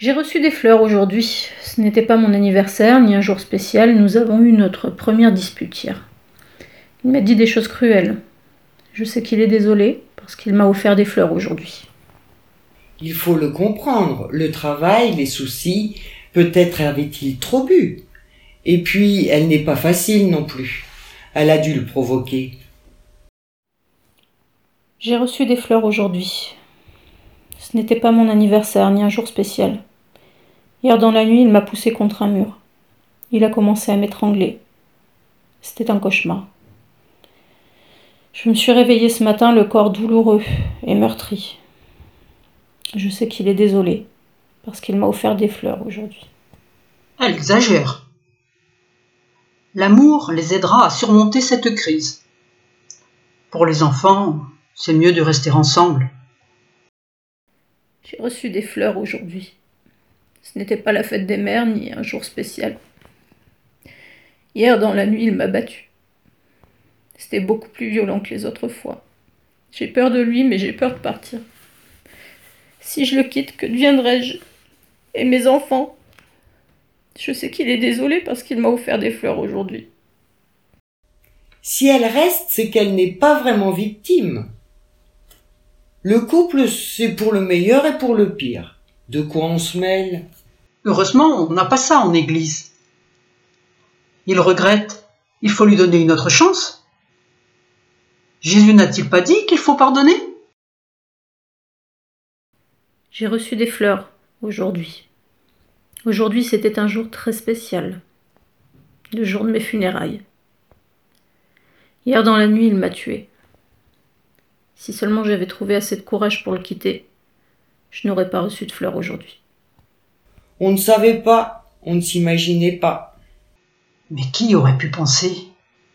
J'ai reçu des fleurs aujourd'hui. Ce n'était pas mon anniversaire, ni un jour spécial. Nous avons eu notre première dispute hier. Il m'a dit des choses cruelles. Je sais qu'il est désolé, parce qu'il m'a offert des fleurs aujourd'hui. Il faut le comprendre. Le travail, les soucis, peut-être avait-il trop bu. Et puis, elle n'est pas facile non plus. Elle a dû le provoquer. J'ai reçu des fleurs aujourd'hui. Ce n'était pas mon anniversaire, ni un jour spécial. Hier dans la nuit, il m'a poussé contre un mur. Il a commencé à m'étrangler. C'était un cauchemar. Je me suis réveillée ce matin, le corps douloureux et meurtri. Je sais qu'il est désolé, parce qu'il m'a offert des fleurs aujourd'hui. Elle exagère. L'amour les aidera à surmonter cette crise. Pour les enfants, c'est mieux de rester ensemble. J'ai reçu des fleurs aujourd'hui. Ce n'était pas la fête des mères, ni un jour spécial. Hier, dans la nuit, il m'a battue. C'était beaucoup plus violent que les autres fois. J'ai peur de lui, mais j'ai peur de partir. Si je le quitte, que deviendrai-je? Et mes enfants? Je sais qu'il est désolé parce qu'il m'a offert des fleurs aujourd'hui. Si elle reste, c'est qu'elle n'est pas vraiment victime. Le couple, c'est pour le meilleur et pour le pire. De quoi on se mêle? Heureusement, on n'a pas ça en église. Il regrette, il faut lui donner une autre chance. Jésus n'a-t-il pas dit qu'il faut pardonner? J'ai reçu des fleurs aujourd'hui. Aujourd'hui, c'était un jour très spécial. Le jour de mes funérailles. Hier dans la nuit, il m'a tuée. Si seulement j'avais trouvé assez de courage pour le quitter, je n'aurais pas reçu de fleurs aujourd'hui. On ne savait pas, on ne s'imaginait pas. Mais qui aurait pu penser ?